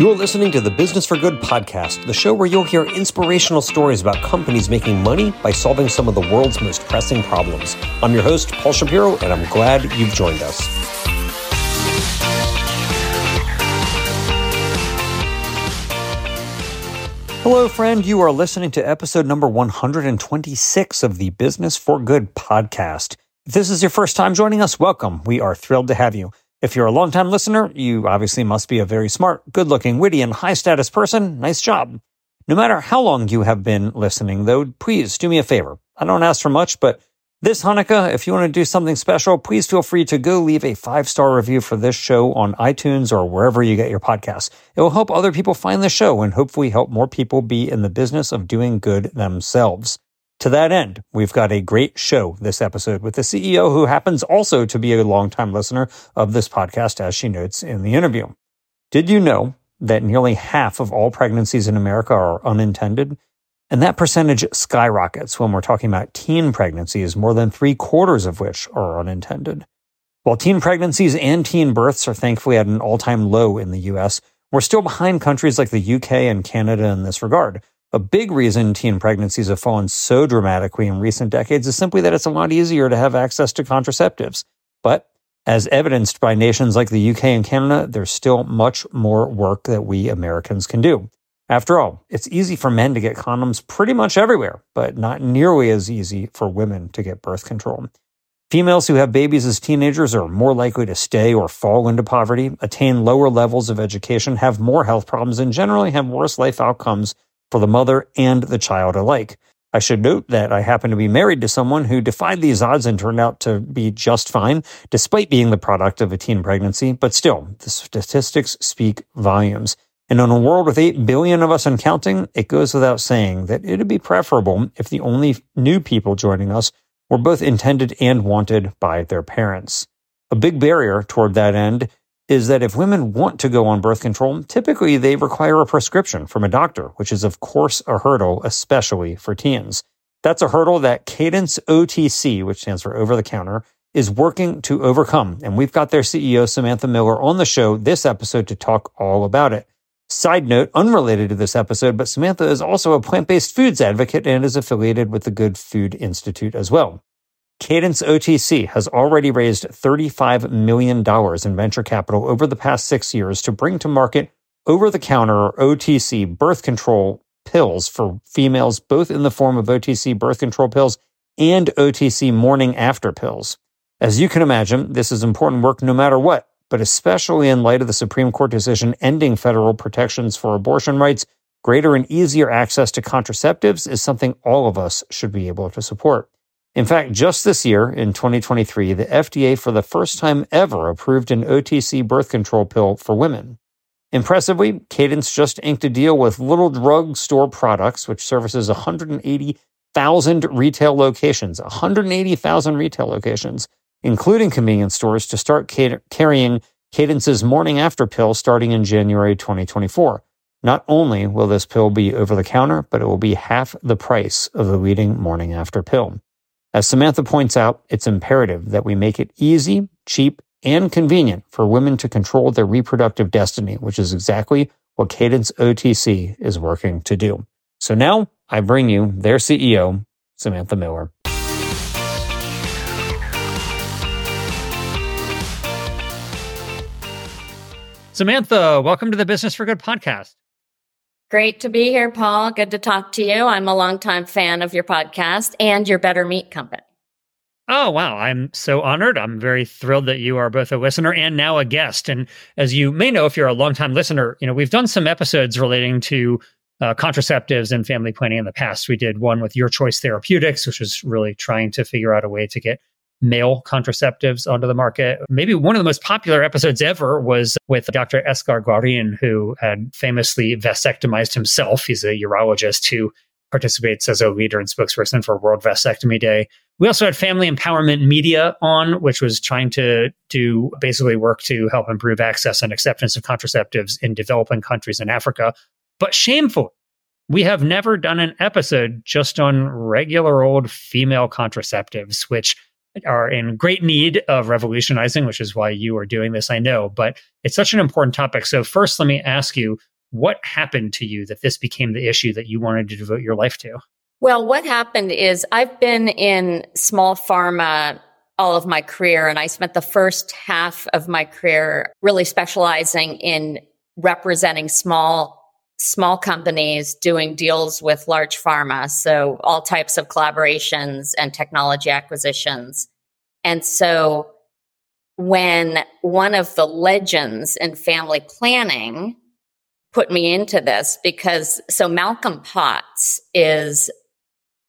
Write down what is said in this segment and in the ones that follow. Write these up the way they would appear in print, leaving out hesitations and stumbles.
You're listening to the Business for Good podcast, the show where you'll hear inspirational stories about companies making money by solving some of the world's most pressing problems. I'm your host, Paul Shapiro, and I'm glad you've joined us. Hello, friend. You are listening to episode number 126 of the Business for Good podcast. If this is your first time joining us, welcome. We are thrilled to have you. If you're a longtime listener, you obviously must be a very smart, good-looking, witty, and high-status person. Nice job. No matter how long you have been listening, though, please do me a favor. I don't ask for much, but this Hanukkah, if you want to do something special, please feel free to go leave a 5-star review for this show on iTunes or wherever you get your podcasts. It will help other people find the show and hopefully help more people be in the business of doing good themselves. To that end, we've got a great show this episode with the CEO who happens also to be a longtime listener of this podcast, as she notes in the interview. Did you know that nearly half of all pregnancies in America are unintended? And that percentage skyrockets when we're talking about teen pregnancies, more than 3/4 of which are unintended. While teen pregnancies and teen births are thankfully at an all-time low in the U.S., we're still behind countries like the U.K. and Canada in this regard. A big reason teen pregnancies have fallen so dramatically in recent decades is simply that it's a lot easier to have access to contraceptives. But as evidenced by nations like the U.K. and Canada, there's still much more work that we Americans can do. After all, it's easy for men to get condoms pretty much everywhere, but not nearly as easy for women to get birth control. Females who have babies as teenagers are more likely to stay or fall into poverty, attain lower levels of education, have more health problems, and generally have worse life outcomes for the mother and the child alike. I should note that I happen to be married to someone who defied these odds and turned out to be just fine, despite being the product of a teen pregnancy, but still, the statistics speak volumes. And in a world with 8 billion of us and counting, it goes without saying that it'd be preferable if the only new people joining us were both intended and wanted by their parents. A big barrier toward that end is that if women want to go on birth control, typically they require a prescription from a doctor, which is of course a hurdle, especially for teens. That's a hurdle that Cadence OTC, which stands for over-the-counter, is working to overcome. And we've got their CEO, Samantha Miller, on the show this episode to talk all about it. Side note, unrelated to this episode, but Samantha is also a plant-based foods advocate and is affiliated with the Good Food Institute as well. Cadence OTC has already raised $35 million in venture capital over the past 6 years to bring to market over-the-counter OTC birth control pills for females, both in the form of OTC birth control pills and OTC morning after pills. As you can imagine, this is important work no matter what, but especially in light of the Supreme Court decision ending federal protections for abortion rights, greater and easier access to contraceptives is something all of us should be able to support. In fact, just this year, in 2023, the FDA for the first time ever approved an OTC birth control pill for women. Impressively, Cadence just inked a deal with Little Drug Store Products, which services 180,000 retail locations, including convenience stores, to start carrying Cadence's morning after pill starting in January 2024. Not only will this pill be over-the-counter, but it will be half the price of the leading morning after pill. As Samantha points out, it's imperative that we make it easy, cheap, and convenient for women to control their reproductive destiny, which is exactly what Cadence OTC is working to do. So now I bring you their CEO, Samantha Miller. Samantha, welcome to the Business for Good podcast. Great to be here, Paul. Good to talk to you. I'm a longtime fan of your podcast and your Better Meat Company. Oh, wow. I'm so honored. I'm very thrilled that you are both a listener and now a guest. And as you may know, if you're a longtime listener, you know we've done some episodes relating to contraceptives and family planning in the past. We did one with Your Choice Therapeutics, which was really trying to figure out a way to get male contraceptives onto the market. Maybe one of the most popular episodes ever was with Dr. Eskar Guarin, who had famously vasectomized himself. He's a urologist who participates as a leader and spokesperson for World Vasectomy Day. We also had Family Empowerment Media on, which was trying to do basically work to help improve access and acceptance of contraceptives in developing countries in Africa. But shamefully, we have never done an episode just on regular old female contraceptives, which are in great need of revolutionizing, which is why you are doing this, I know, but it's such an important topic. So first, let me ask you, what happened to you that this became the issue that you wanted to devote your life to? Well, what happened is I've been in small pharma all of my career, and I spent the first half of my career really specializing in representing small companies doing deals with large pharma. So all types of collaborations and technology acquisitions. And so when one of the legends in family planning put me into this, because so Malcolm Potts is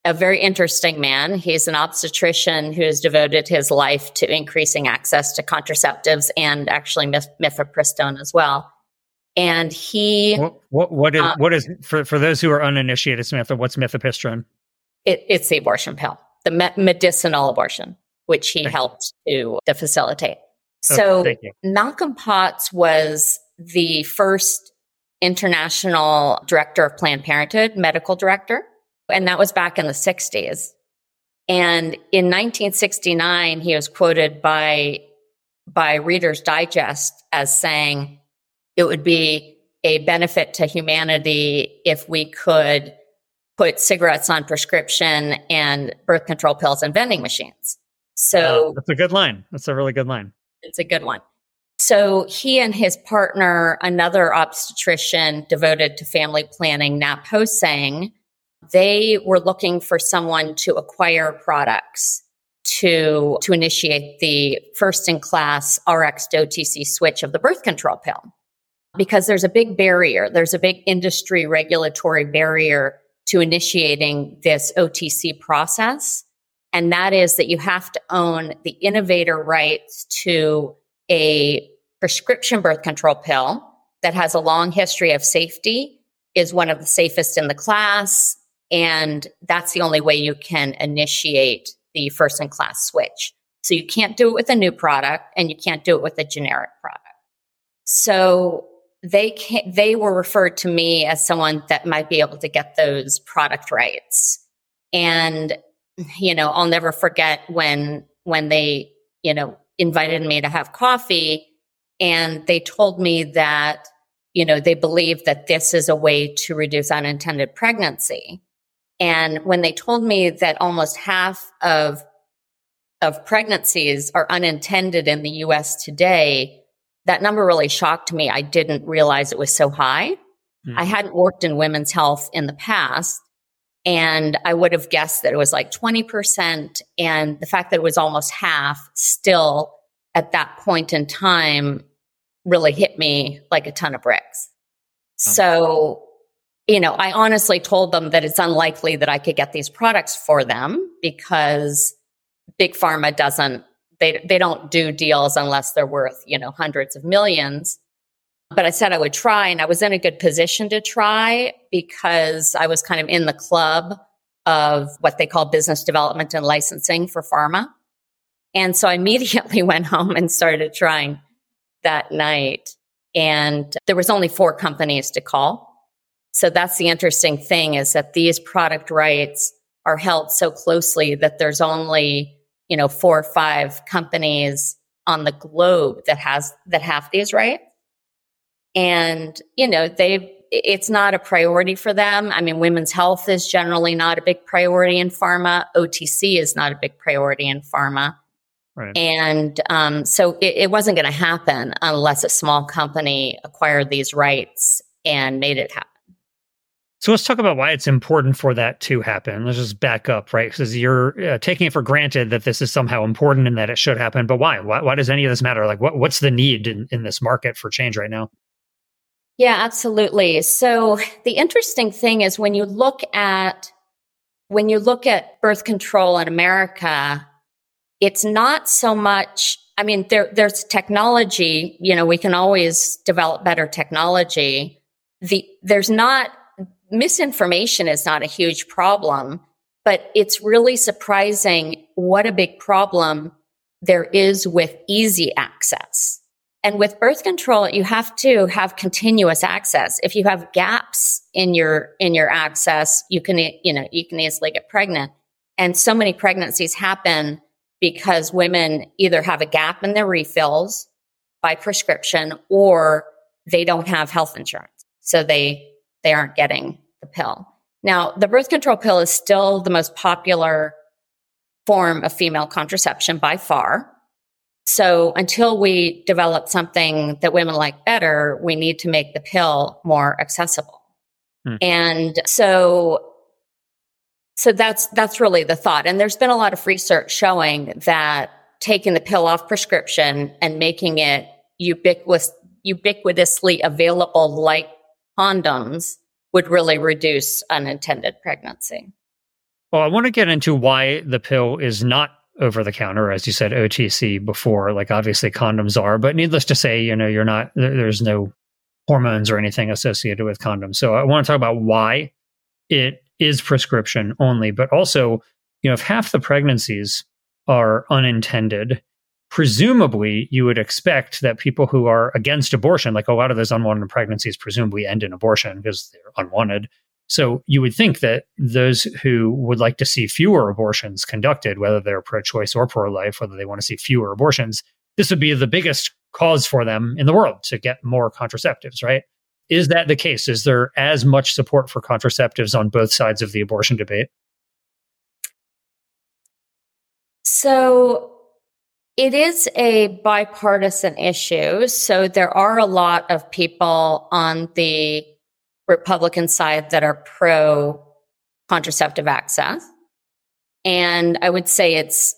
a very interesting man. He's an obstetrician who has devoted his life to increasing access to contraceptives and actually mifepristone as well. And he... What is for those who are uninitiated, Samantha, what's mifepristone? It's the abortion pill, the medicinal abortion, which he helped to facilitate. So Malcolm Potts was the first international director of Planned Parenthood, medical director, and that was back in the 60s. And in 1969, he was quoted by Reader's Digest as saying, "It would be a benefit to humanity if we could put cigarettes on prescription and birth control pills and vending machines." So that's a good line. That's a really good line. It's a good one. So he and his partner, another obstetrician devoted to family planning, Nap Hosang, they were looking for someone to acquire products to initiate the first-in-class RX to OTC switch of the birth control pill. Because there's a big barrier, there's a big industry regulatory barrier to initiating this OTC process. And that is that you have to own the innovator rights to a prescription birth control pill that has a long history of safety, is one of the safest in the class, and that's the only way you can initiate the first-in-class switch. So you can't do it with a new product, and you can't do it with a generic product. So they were referred to me as someone that might be able to get those product rights. And, you know, I'll never forget when they, you know, invited me to have coffee, and they told me that, you know, they believe that this is a way to reduce unintended pregnancy. And when they told me that almost half of pregnancies are unintended in the U.S. today, that number really shocked me. I didn't realize it was so high. Mm-hmm. I hadn't worked in women's health in the past, and I would have guessed that it was like 20%. And the fact that it was almost half still at that point in time really hit me like a ton of bricks. Mm-hmm. So... you know, I honestly told them that it's unlikely that I could get these products for them because big pharma doesn't, they don't do deals unless they're worth, you know, hundreds of millions. But I said I would try, and I was in a good position to try because I was kind of in the club of what they call business development and licensing for pharma. And so I immediately went home and started trying that night. And there was only 4 companies to call. So that's the interesting thing, is that these product rights are held so closely that there's only, you know, 4 or 5 companies on the globe that have these rights. And, you know, it's not a priority for them. I mean, women's health is generally not a big priority in pharma. OTC is not a big priority in pharma. Right. And so it wasn't going to happen unless a small company acquired these rights and made it happen. So let's talk about why it's important for that to happen. Let's just back up, right? Because you're taking it for granted that this is somehow important and that it should happen. But why? Why does any of this matter? Like, what's the need in this market for change right now? Yeah, absolutely. So the interesting thing is when you look at birth control in America, it's not so much. I mean, there's technology. You know, we can always develop better technology. Misinformation is not a huge problem, but it's really surprising what a big problem there is with easy access. And with birth control, you have to have continuous access. If you have gaps in your access, you can easily get pregnant. And so many pregnancies happen because women either have a gap in their refills by prescription or they don't have health insurance. So they aren't getting the pill. Now, the birth control pill is still the most popular form of female contraception by far. So until we develop something that women like better, we need to make the pill more accessible. And so that's really the thought. And there's been a lot of research showing that taking the pill off prescription and making it ubiquitously available like condoms would really reduce unintended pregnancy. Well, I want to get into why the pill is not over-the-counter, as you said, OTC before. Like, obviously, condoms are, but needless to say, you know, you're not, there's no hormones or anything associated with condoms. So I want to talk about why it is prescription only, but also, you know, if half the pregnancies are unintended, presumably you would expect that people who are against abortion, like a lot of those unwanted pregnancies presumably end in abortion because they're unwanted. So you would think that those who would like to see fewer abortions conducted, whether they're pro-choice or pro-life, whether they want to see fewer abortions, this would be the biggest cause for them in the world to get more contraceptives, right? Is that the case? Is there as much support for contraceptives on both sides of the abortion debate? So it is a bipartisan issue. So there are a lot of people on the Republican side that are pro contraceptive access. And I would say it's,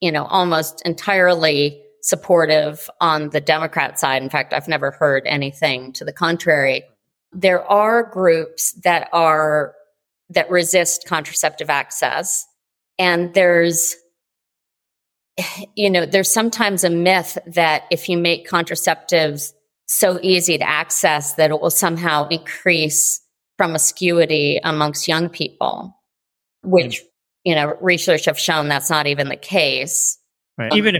you know, almost entirely supportive on the Democrat side. In fact, I've never heard anything to the contrary. There are groups that are, that resist contraceptive access. And there's, you know, there's sometimes a myth that if you make contraceptives so easy to access that it will somehow increase promiscuity amongst young people, which, you know, research have shown that's not even the case. Right. Even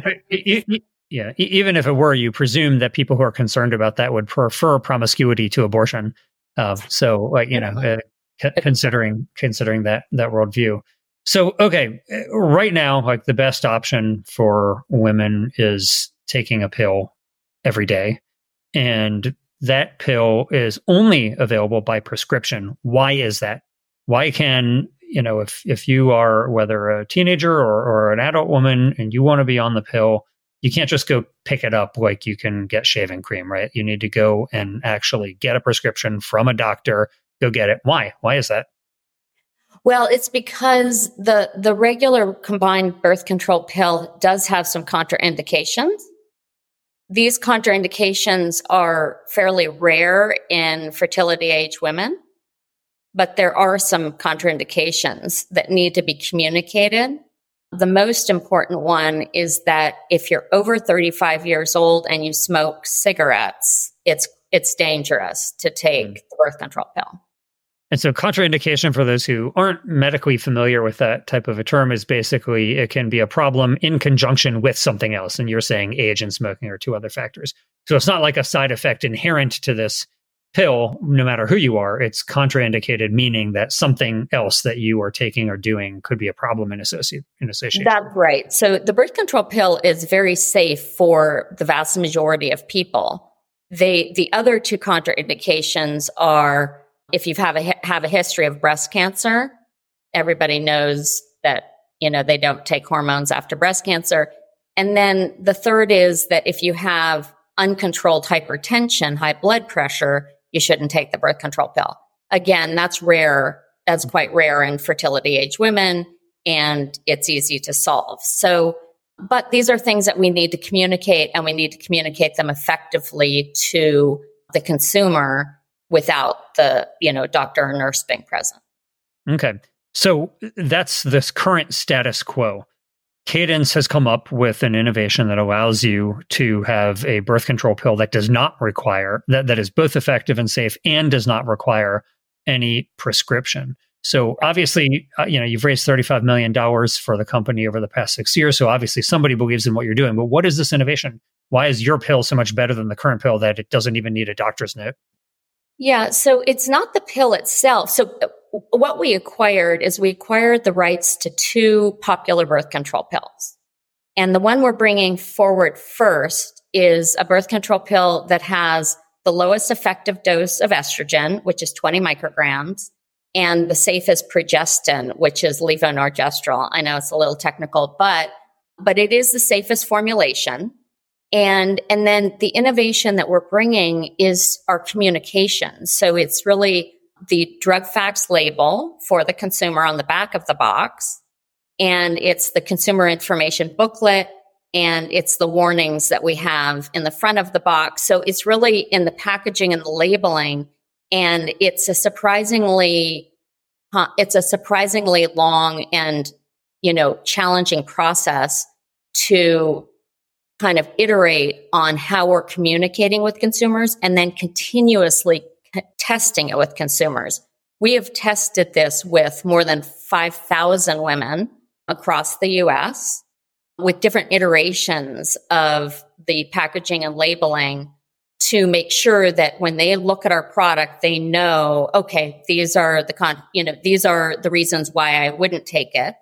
if it were, you presume that people who are concerned about that would prefer promiscuity to abortion. Considering that worldview. So, okay, right now, like the best option for women is taking a pill every day. And that pill is only available by prescription. Why is that? Why can, you know, if you are, whether a teenager or an adult woman, and you want to be on the pill, you can't just go pick it up like you can get shaving cream, right? You need to go and actually get a prescription from a doctor, go get it. Why? Why is that? Well, it's because the regular combined birth control pill does have some contraindications. These contraindications are fairly rare in fertility age women, but there are some contraindications that need to be communicated. The most important one is that if you're over 35 years old and you smoke cigarettes, it's dangerous to take the birth control pill. And so contraindication, for those who aren't medically familiar with that type of a term, is basically it can be a problem in conjunction with something else. And you're saying age and smoking are two other factors. So it's not like a side effect inherent to this pill, no matter who you are. It's contraindicated, meaning that something else that you are taking or doing could be a problem in association. That's right. So the birth control pill is very safe for the vast majority of people. The other two contraindications are, if you have a history of breast cancer, everybody knows that, you know, they don't take hormones after breast cancer. And then the third is that if you have uncontrolled hypertension, high blood pressure, you shouldn't take the birth control pill. Again, that's rare. That's quite rare in fertility age women, and it's easy to solve. So, but these are things that we need to communicate, and we need to communicate them effectively to the consumer without the, you know, doctor or nurse being present. Okay. So that's this current status quo. Cadence has come up with an innovation that allows you to have a birth control pill that does not require, that is both effective and safe and does not require any prescription. So obviously, you know, you've raised $35 million for the company over the past 6 years. So obviously somebody believes in what you're doing, but what is this innovation? Why is your pill so much better than the current pill that it doesn't even need a doctor's note? Yeah, so it's not the pill itself. So what we acquired is we acquired the rights to two popular birth control pills. And the one we're bringing forward first is a birth control pill that has the lowest effective dose of estrogen, which is 20 micrograms, and the safest progestin, which is levonorgestrel. I know it's a little technical, but it is the safest formulation. And then the innovation that we're bringing is our communication. So it's really the drug facts label for the consumer on the back of the box. And it's the consumer information booklet. And it's the warnings that we have in the front of the box. So it's really in the packaging and the labeling. And it's a surprisingly long and, challenging process to kind of iterate on how we're communicating with consumers and then continuously testing it with consumers. We have tested this with more than 5,000 women across the U.S. with different iterations of the packaging and labeling to make sure that when they look at our product, they know, okay, these are the reasons why I wouldn't take it.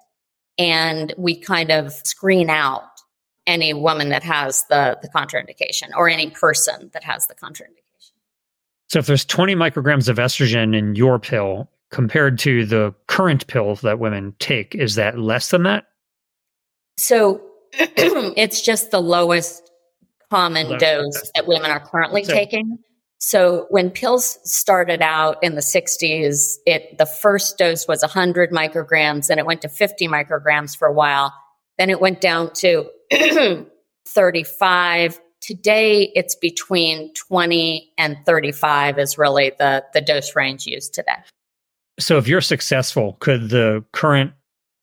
And we kind of screen out any woman that has the contraindication or any person that has the contraindication. So if there's 20 micrograms of estrogen in your pill compared to the current pill that women take, is that less than that? So it's just the lowest common dose that women are currently taking. So when pills started out in the 60s, the first dose was 100 micrograms and it went to 50 micrograms for a while. Then it went down to 35. Today, it's between 20 and 35 is really the dose range used today. So if you're successful, could the current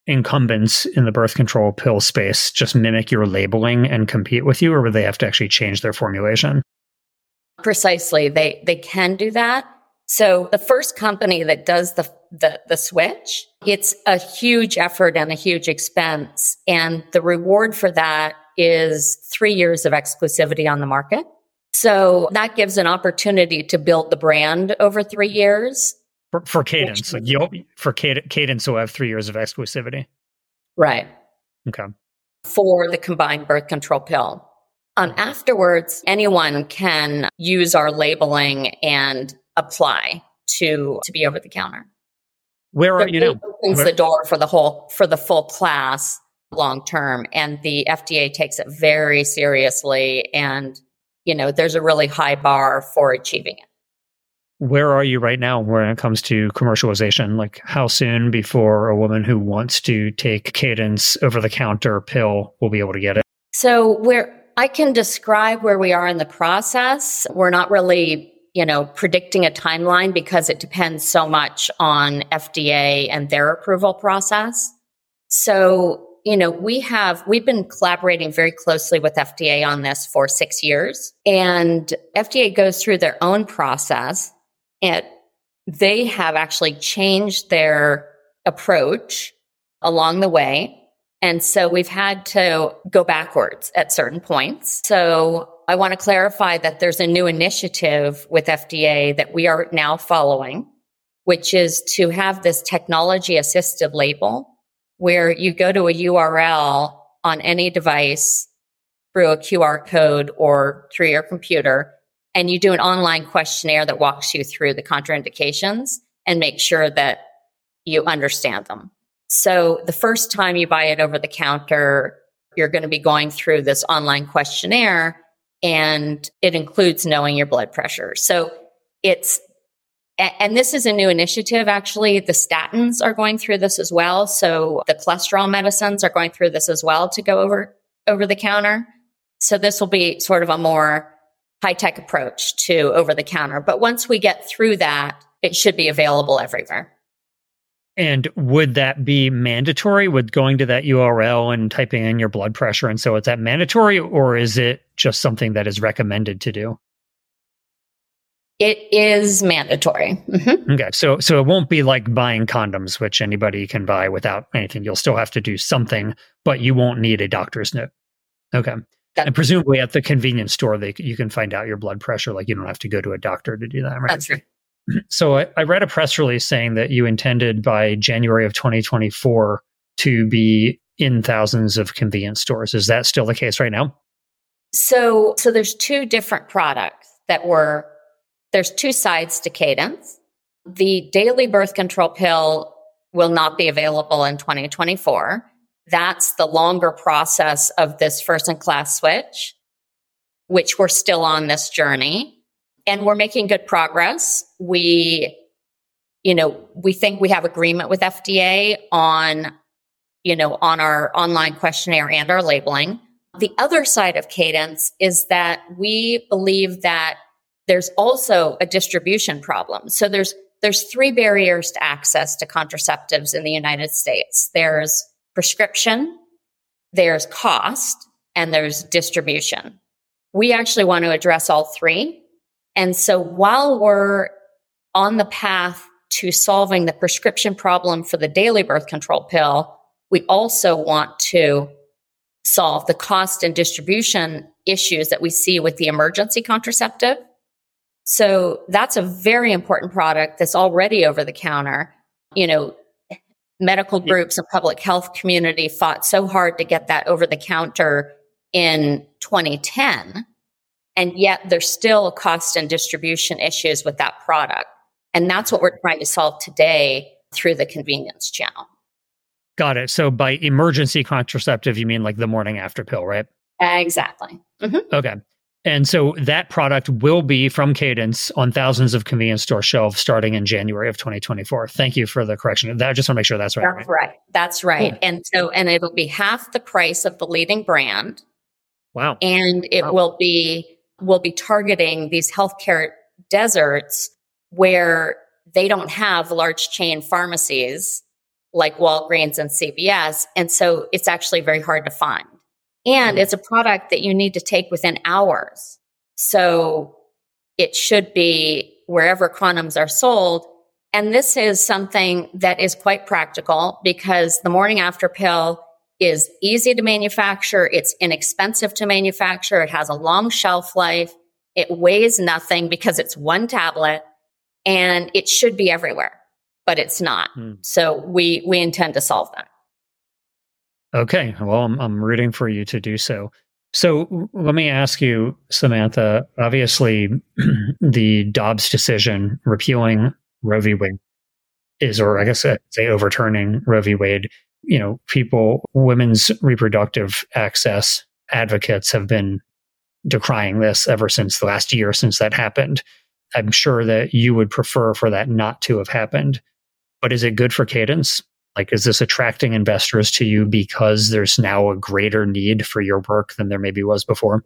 incumbents in the birth control pill space just mimic your labeling and compete with you, or would they have to actually change their formulation? Precisely. They can do that. So the first company that does the switch, it's a huge effort and a huge expense. And the reward for that is 3 years of exclusivity on the market. So that gives an opportunity to build the brand over 3 years. For Cadence, Cadence will have 3 years of exclusivity. Right. Okay. For the combined birth control pill. Afterwards, anyone can use our labeling and apply to be over the counter. Where are you now? Opens the door for the full class long term, and the FDA takes it very seriously, and there's a really high bar for achieving it. Where are you right now when it comes to commercialization? Like, how soon before a woman who wants to take Cadence over the counter pill will be able to get it? So I can describe where we are in the process. We're not really predicting a timeline because it depends so much on FDA and their approval process. So, we've been collaborating very closely with FDA on this for 6 years, and FDA goes through their own process, and they have actually changed their approach along the way. And so we've had to go backwards at certain points. So I want to clarify that there's a new initiative with FDA that we are now following, which is to have this technology-assisted label where you go to a URL on any device through a QR code or through your computer, and you do an online questionnaire that walks you through the contraindications and make sure that you understand them. So the first time you buy it over the counter, you're going to be going through this online questionnaire, and it includes knowing your blood pressure. So and this is a new initiative, actually. The statins are going through this as well. So the cholesterol medicines are going through this as well to go over the counter. So this will be sort of a more high-tech approach to over the counter. But once we get through that, it should be available everywhere. And would that be mandatory? Would going to that URL and typing in your blood pressure and so, is that mandatory, or is it just something that is recommended to do? It is mandatory. Mm-hmm. Okay. So it won't be like buying condoms, which anybody can buy without anything. You'll still have to do something, but you won't need a doctor's note. Okay. And presumably at the convenience store, you can find out your blood pressure. Like, you don't have to go to a doctor to do that, right? That's right. So I read a press release saying that you intended by January of 2024 to be in thousands of convenience stores. Is that still the case right now? So there's two different products that were, there's two sides to Cadence. The daily birth control pill will not be available in 2024. That's the longer process of this first-in-class switch, which we're still on this journey. And we're making good progress. We think we have agreement with FDA on our online questionnaire and our labeling. The other side of Cadence is that we believe that there's also a distribution problem. So there's three barriers to access to contraceptives in the United States. There's prescription, there's cost, and there's distribution. We actually want to address all three. And so while we're on the path to solving the prescription problem for the daily birth control pill, we also want to solve the cost and distribution issues that we see with the emergency contraceptive. So that's a very important product that's already over the counter. Medical groups and public health community fought so hard to get that over the counter in 2010. And yet there's still cost and distribution issues with that product. And that's what we're trying to solve today through the convenience channel. Got it. So by emergency contraceptive, you mean like the morning after pill, right? Exactly. Mm-hmm. Okay. And so that product will be from Cadence on thousands of convenience store shelves starting in January of 2024. Thank you for the correction. I just want to make sure that's right. That's right. That's right. Cool. And it'll be half the price of the leading brand. Wow. And it will be targeting these healthcare deserts where they don't have large chain pharmacies like Walgreens and CVS. And so it's actually very hard to find. And it's a product that you need to take within hours. So it should be wherever condoms are sold. And this is something that is quite practical because the morning after pill is easy to manufacture. It's inexpensive to manufacture. It has a long shelf life. It weighs nothing because it's one tablet and it should be everywhere, but it's not. So we intend to solve that. Okay. Well, I'm rooting for you to do so. So let me ask you, Samantha, obviously the Dobbs decision repealing Roe v. Wade overturning Roe v. Wade, women's reproductive access advocates have been decrying this ever since the last year since that happened. I'm sure that you would prefer for that not to have happened, but is it good for Cadence? Like, is this attracting investors to you because there's now a greater need for your work than there maybe was before?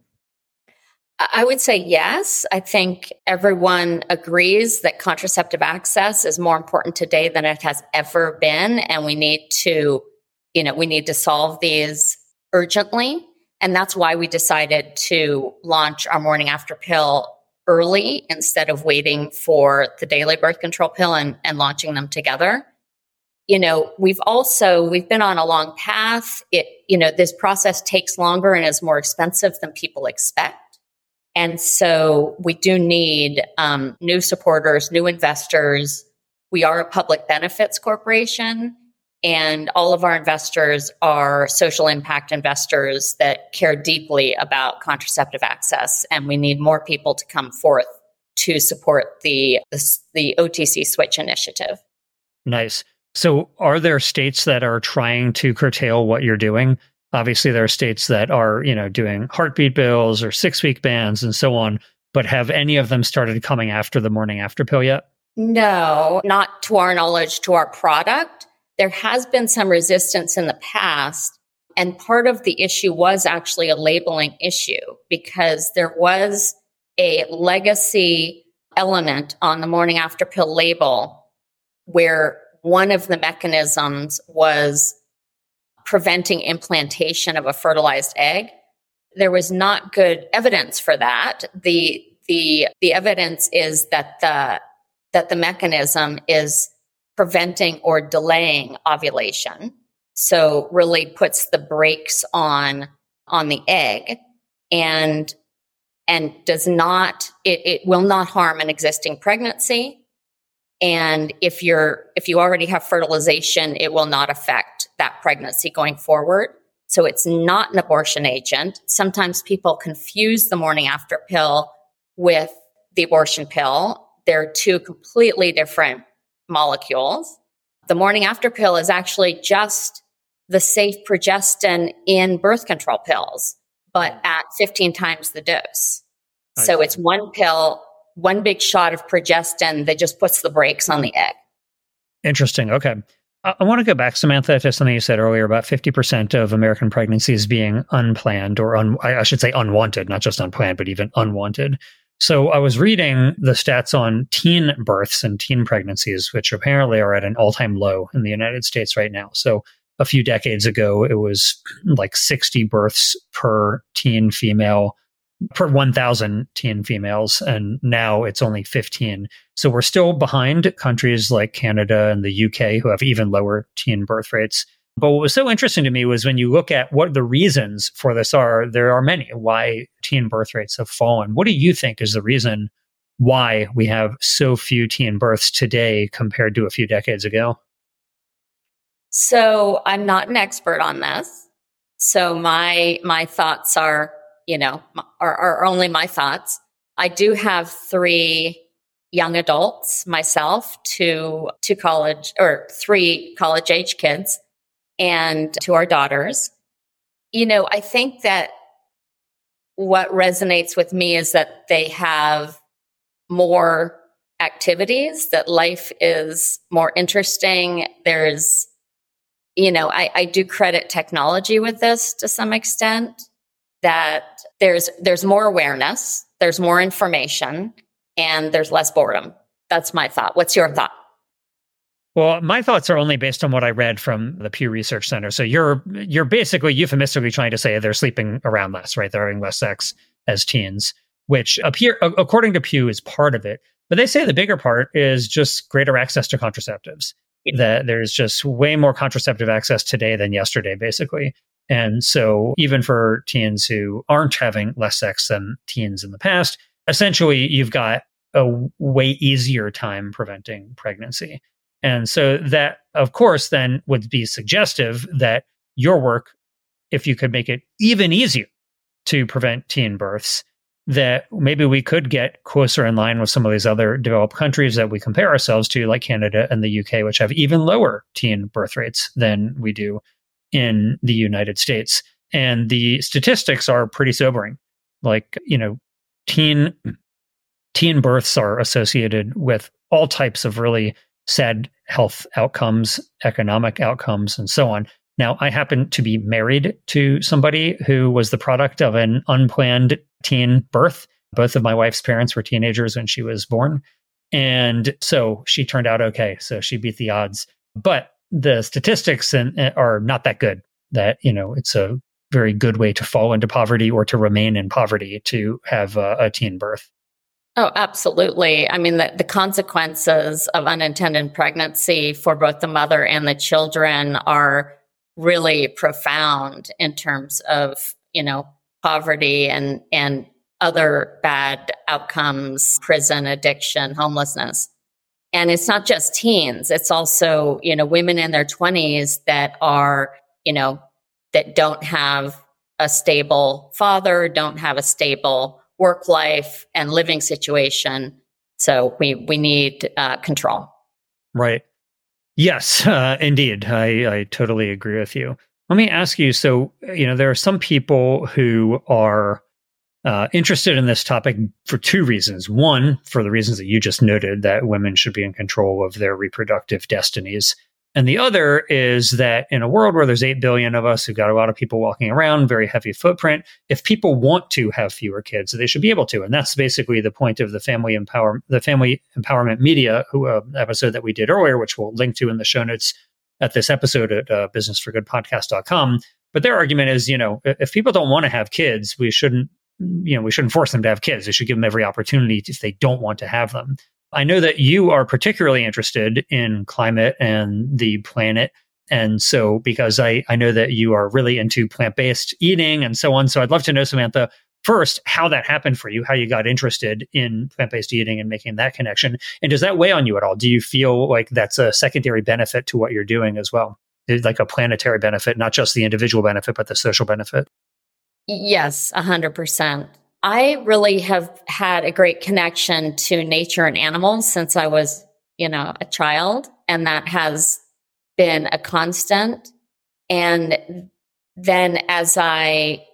I would say yes. I think everyone agrees that contraceptive access is more important today than it has ever been. And we need to solve these urgently. And that's why we decided to launch our morning after pill early instead of waiting for the daily birth control pill and launching them together. We've been on a long path. This process takes longer and is more expensive than people expect. And so we do need new supporters, new investors. We are a public benefits corporation, and all of our investors are social impact investors that care deeply about contraceptive access. And we need more people to come forth to support the OTC switch initiative. Nice. So are there states that are trying to curtail what you're doing? Obviously, there are states that are, doing heartbeat bills or 6-week bans and so on, but have any of them started coming after the morning after pill yet? No, not to our knowledge, to our product. There has been some resistance in the past, and part of the issue was actually a labeling issue because there was a legacy element on the morning after pill label where one of the mechanisms was preventing implantation of a fertilized egg. There was not good evidence for that. The evidence is that the mechanism is preventing or delaying ovulation. So really puts the brakes on the egg and does not, it will not harm an existing pregnancy. And if you already have fertilization, it will not affect that pregnancy going forward. So it's not an abortion agent. Sometimes people confuse the morning after pill with the abortion pill. They're two completely different molecules. The morning after pill is actually just the safe progestin in birth control pills, but at 15 times the dose. Nice. So it's one pill, one big shot of progestin that just puts the brakes on the egg. Interesting. Okay. I want to go back, Samantha, to something you said earlier about 50% of American pregnancies being unplanned, or I should say unwanted, not just unplanned, but even unwanted. So I was reading the stats on teen births and teen pregnancies, which apparently are at an all-time low in the United States right now. So a few decades ago, it was like 60 births per teen female, per 1,000 teen females, and now it's only 15. So we're still behind countries like Canada and the UK, who have even lower teen birth rates. But what was so interesting to me was when you look at what the reasons for this are, there are many why teen birth rates have fallen. What do you think is the reason why we have so few teen births today compared to a few decades ago? So I'm not an expert on this. So my thoughts are, you know, are only my thoughts. I do have three young adults myself, three college age kids, and to our daughters. You know, I think that what resonates with me is that they have more activities, that life is more interesting. There's, you know, I do credit technology with this to some extent, that there's more awareness, there's more information, and there's less boredom. That's my thought. What's your thought? Well, my thoughts are only based on what I read from the Pew Research Center. So you're basically euphemistically trying to say they're sleeping around less, right? They're having less sex as teens, which appear, according to Pew, is part of it. But they say the bigger part is just greater access to contraceptives. That there's just way more contraceptive access today than yesterday, basically. And so even for teens who aren't having less sex than teens in the past, essentially you've got a way easier time preventing pregnancy. And so that, of course, then would be suggestive that your work, if you could make it even easier to prevent teen births, that maybe we could get closer in line with some of these other developed countries that we compare ourselves to, like Canada and the UK, which have even lower teen birth rates than we do in the United States. And the statistics are pretty sobering. Like, you know, teen births are associated with all types of really sad health outcomes, economic outcomes, and so on. Now, I happen to be married to somebody who was the product of an unplanned teen birth. Both of my wife's parents were teenagers when she was born. And so she turned out okay. So she beat the odds. But the statistics are not that good, that, you know, it's a very good way to fall into poverty or to remain in poverty to have a teen birth. Oh, absolutely. I mean, the consequences of unintended pregnancy for both the mother and the children are really profound in terms of, you know, poverty and other bad outcomes, prison, addiction, homelessness. And it's not just teens. It's also, you know, women in their 20s that are, you know, that don't have a stable father, don't have a stable work life and living situation. So we need control. Right. Yes, indeed. I totally agree with you. Let me ask you, so, you know, there are some people who are interested in this topic for two reasons. One, for the reasons that you just noted, that women should be in control of their reproductive destinies. And the other is that in a world where there's 8 billion of us, who've got a lot of people walking around, very heavy footprint, if people want to have fewer kids, they should be able to. And that's basically the point of the Family Empowerment Media episode that we did earlier, which we'll link to in the show notes at this episode at businessforgoodpodcast.com. But their argument is, you know, if people don't want to have kids, we shouldn't force them to have kids. We should give them every opportunity if they don't want to have them. I know that you are particularly interested in climate and the planet. And so, because I know that you are really into plant-based eating and so on. So I'd love to know, Samantha, first, how that happened for you, how you got interested in plant-based eating and making that connection. And does that weigh on you at all? Do you feel like that's a secondary benefit to what you're doing as well? like a planetary benefit, not just the individual benefit, but the social benefit? Yes, 100%. I really have had a great connection to nature and animals since I was, a child, and that has been a constant. And then as I,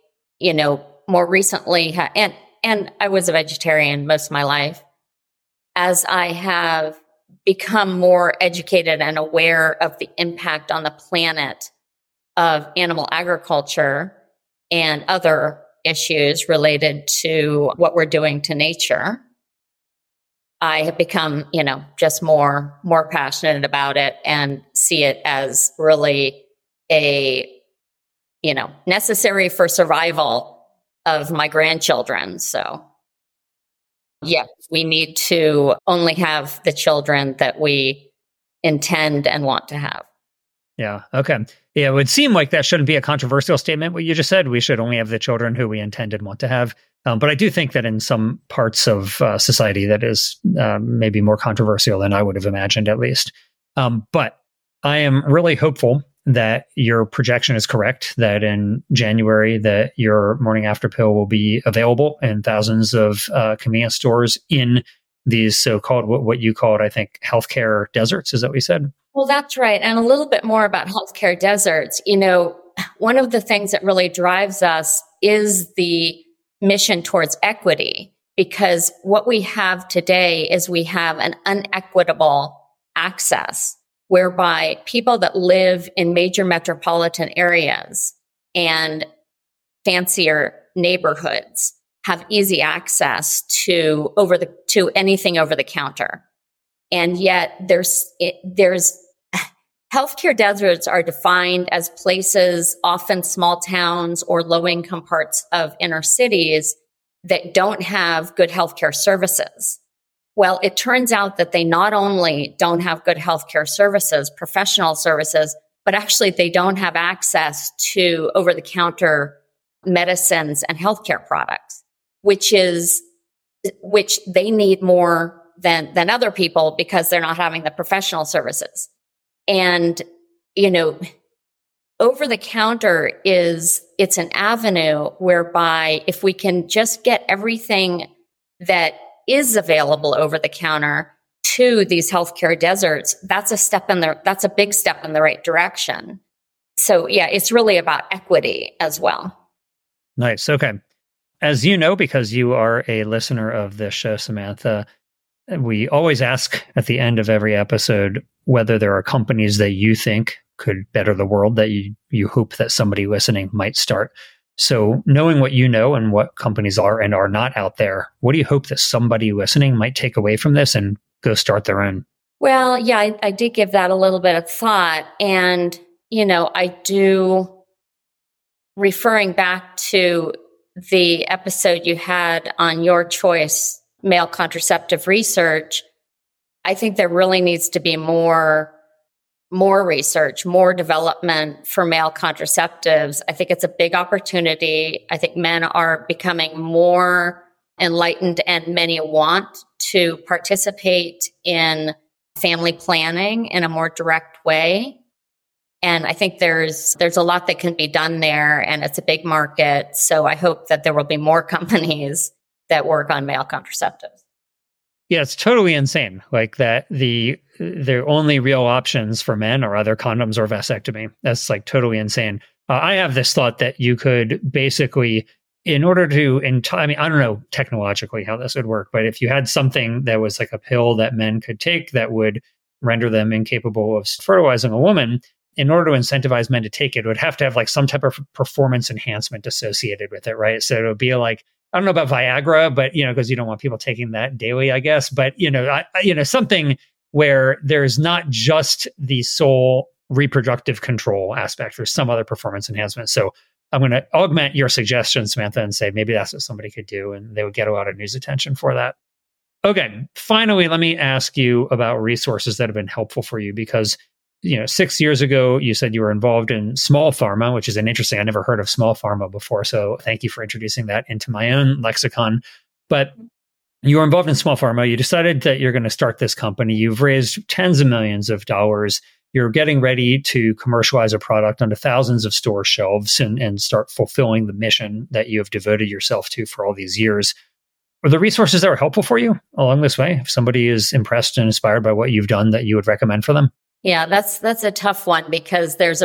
more recently, and I was a vegetarian most of my life, as I have become more educated and aware of the impact on the planet of animal agriculture and other issues related to what we're doing to nature, I have become, just more passionate about it and see it as really a, necessary for survival of my grandchildren. So yeah, we need to only have the children that we intend and want to have. Yeah. Okay. Yeah. It would seem like that shouldn't be a controversial statement, what you just said. We should only have the children who we intend and want to have. But I do think that in some parts of society that is maybe more controversial than I would have imagined, at least. But I am really hopeful that your projection is correct, that in January that your morning after pill will be available in thousands of convenience stores in these so-called, what you called, I think, healthcare deserts. Is that what you said? Well, that's right. And a little bit more about healthcare deserts. One of the things that really drives us is the mission towards equity, because what we have today is we have an unequitable access whereby people that live in major metropolitan areas and fancier neighborhoods have easy access to anything over the counter. And yet there's healthcare deserts are defined as places, often small towns or low-income parts of inner cities, that don't have good healthcare services. Well, it turns out that they not only don't have good healthcare services, professional services, but actually they don't have access to over-the-counter medicines and healthcare products, which they need more than other people because they're not having the professional services. And, over-the-counter it's an avenue whereby if we can just get everything that is available over the counter to these healthcare deserts, that's a big step in the right direction. So yeah, it's really about equity as well. Nice. Okay. As you know, because you are a listener of this show, Samantha, we always ask at the end of every episode whether there are companies that you think could better the world that you hope that somebody listening might start. So knowing what you know and what companies are and are not out there, what do you hope that somebody listening might take away from this and go start their own? Well, yeah, I did give that a little bit of thought. And, referring back to the episode you had on Your Choice male contraceptive research, I think there really needs to be more research, more development for male contraceptives. I think it's a big opportunity. I think men are becoming more enlightened and many want to participate in family planning in a more direct way. And I think there's a lot that can be done there, and it's a big market. So I hope that there will be more companies that work on male contraceptives. Yeah, it's totally insane. Like that their only real options for men are either condoms or vasectomy. That's like totally insane. I have this thought that you could basically, in order to, I don't know technologically how this would work, but if you had something that was like a pill that men could take that would render them incapable of fertilizing a woman, in order to incentivize men to take it, it would have to have like some type of performance enhancement associated with it, right? So it would be like, I don't know about Viagra, but, because you don't want people taking that daily, I guess. But, something where there's not just the sole reproductive control aspect, there's some other performance enhancement. So I'm going to augment your suggestion, Samantha, and say maybe that's what somebody could do, and they would get a lot of news attention for that. Okay. Finally, let me ask you about resources that have been helpful for you, because 6 years ago, you said you were involved in small pharma, which is an interesting, I never heard of small pharma before. So thank you for introducing that into my own lexicon. But you were involved in small pharma. You decided that you're going to start this company. You've raised tens of millions of dollars. you're getting ready to commercialize a product onto thousands of store shelves and start fulfilling the mission that you have devoted yourself to for all these years. Are there resources that are helpful for you along this way? If somebody is impressed and inspired by what you've done, that you would recommend for them? Yeah, that's a tough one, because there's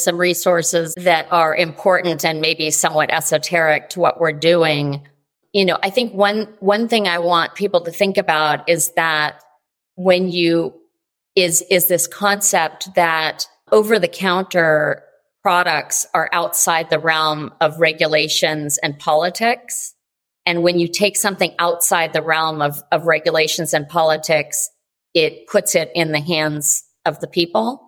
some resources that are important and maybe somewhat esoteric to what we're doing. You know, I think one thing I want people to think about is that when you is this concept that over-the-counter products are outside the realm of regulations and politics. And when you take something outside the realm of regulations and politics, it puts it in the hands of the people.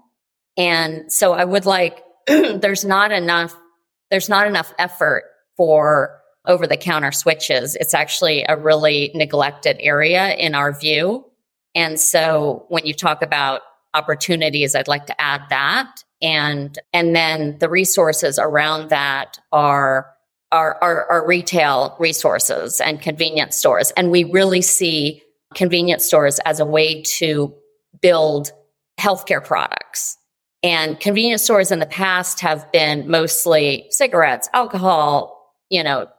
And so I would like, there's not enough effort for over-the-counter switches. It's actually a really neglected area in our view. And so when you talk about opportunities, I'd like to add that. And then the resources around that are retail resources and convenience stores. And we really see convenience stores as a way to build healthcare products. And convenience stores in the past have been mostly cigarettes, alcohol,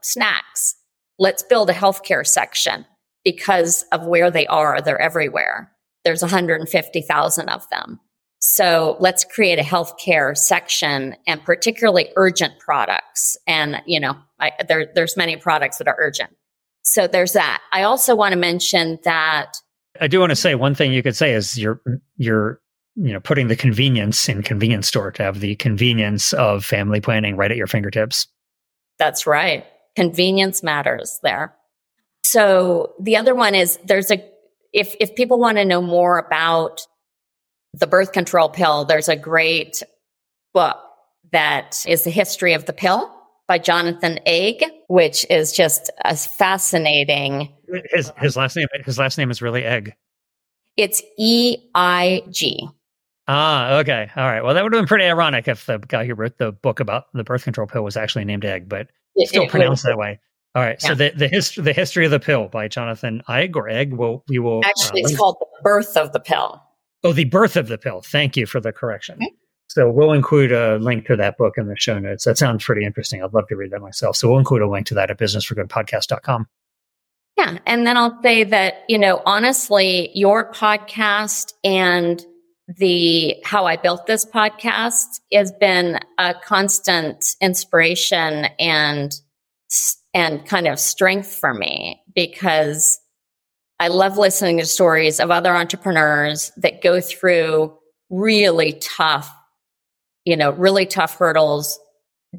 snacks. Let's build a healthcare section. Because of where they are, they're everywhere. There's 150,000 of them. So let's create a healthcare section, and particularly urgent products. And, there's many products that are urgent. So there's that. I also want to mention that. I do want to say one thing you could say is you're putting the convenience in convenience store to have the convenience of family planning right at your fingertips. That's right. Convenience matters there. So the other one is if people want to know more about the birth control pill, there's a great book that is The History of the Pill by Jonathan Igg, which is just as fascinating. His last name is really Egg. It's E-I-G. Ah, okay. All right. Well, that would have been pretty ironic if the guy who wrote the book about the birth control pill was actually named Egg, but still pronounced that way. All right. Yeah. So the History of the Pill by Jonathan Igg or Egg. We will actually it's called The Birth of the Pill. Oh, The Birth of the Pill. Thank you for the correction. Okay. So we'll include a link to that book in the show notes. That sounds pretty interesting. I'd love to read that myself. So we'll include a link to that at businessforgoodpodcast.com. Yeah. And then I'll say that, honestly, your podcast and the How I Built This podcast has been a constant inspiration and kind of strength for me, because I love listening to stories of other entrepreneurs that go through really tough hurdles,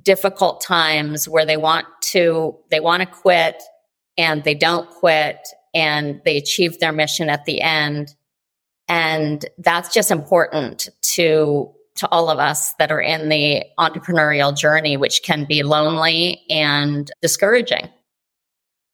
difficult times where they want to quit and they don't quit and they achieve their mission at the end. And that's just important to all of us that are in the entrepreneurial journey, which can be lonely and discouraging.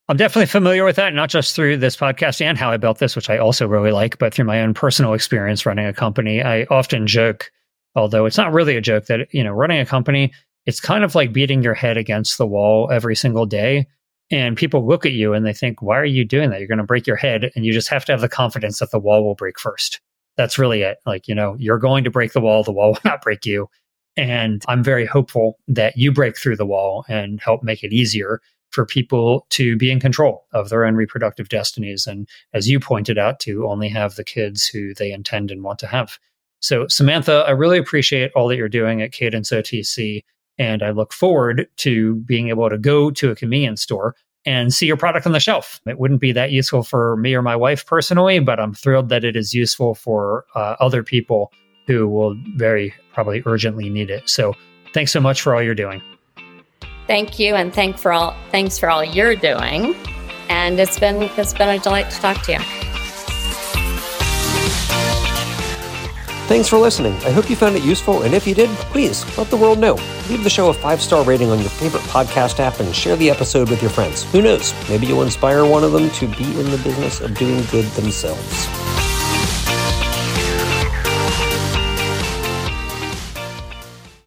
I'm definitely familiar with that, not just through this podcast and How I Built This, which I also really like, but through my own personal experience running a company. I often joke, although it's not really a joke, that running a company, it's kind of like beating your head against the wall every single day. And people look at you and they think, why are you doing that? You're going to break your head. And you just have to have the confidence that the wall will break first. That's really it. You're going to break the wall will not break you. And I'm very hopeful that you break through the wall and help make it easier for people to be in control of their own reproductive destinies. And as you pointed out, to only have the kids who they intend and want to have. So Samantha, I really appreciate all that you're doing at Cadence OTC. And I look forward to being able to go to a convenience store and see your product on the shelf. It wouldn't be that useful for me or my wife personally, but I'm thrilled that it is useful for other people who will very probably urgently need it. So thanks so much for all you're doing. Thank you. And thanks for all you're doing. And it's been a delight to talk to you. Thanks for listening. I hope you found it useful, and if you did, please let the world know. Leave the show a 5-star rating on your favorite podcast app and share the episode with your friends. Who knows? Maybe you'll inspire one of them to be in the business of doing good themselves.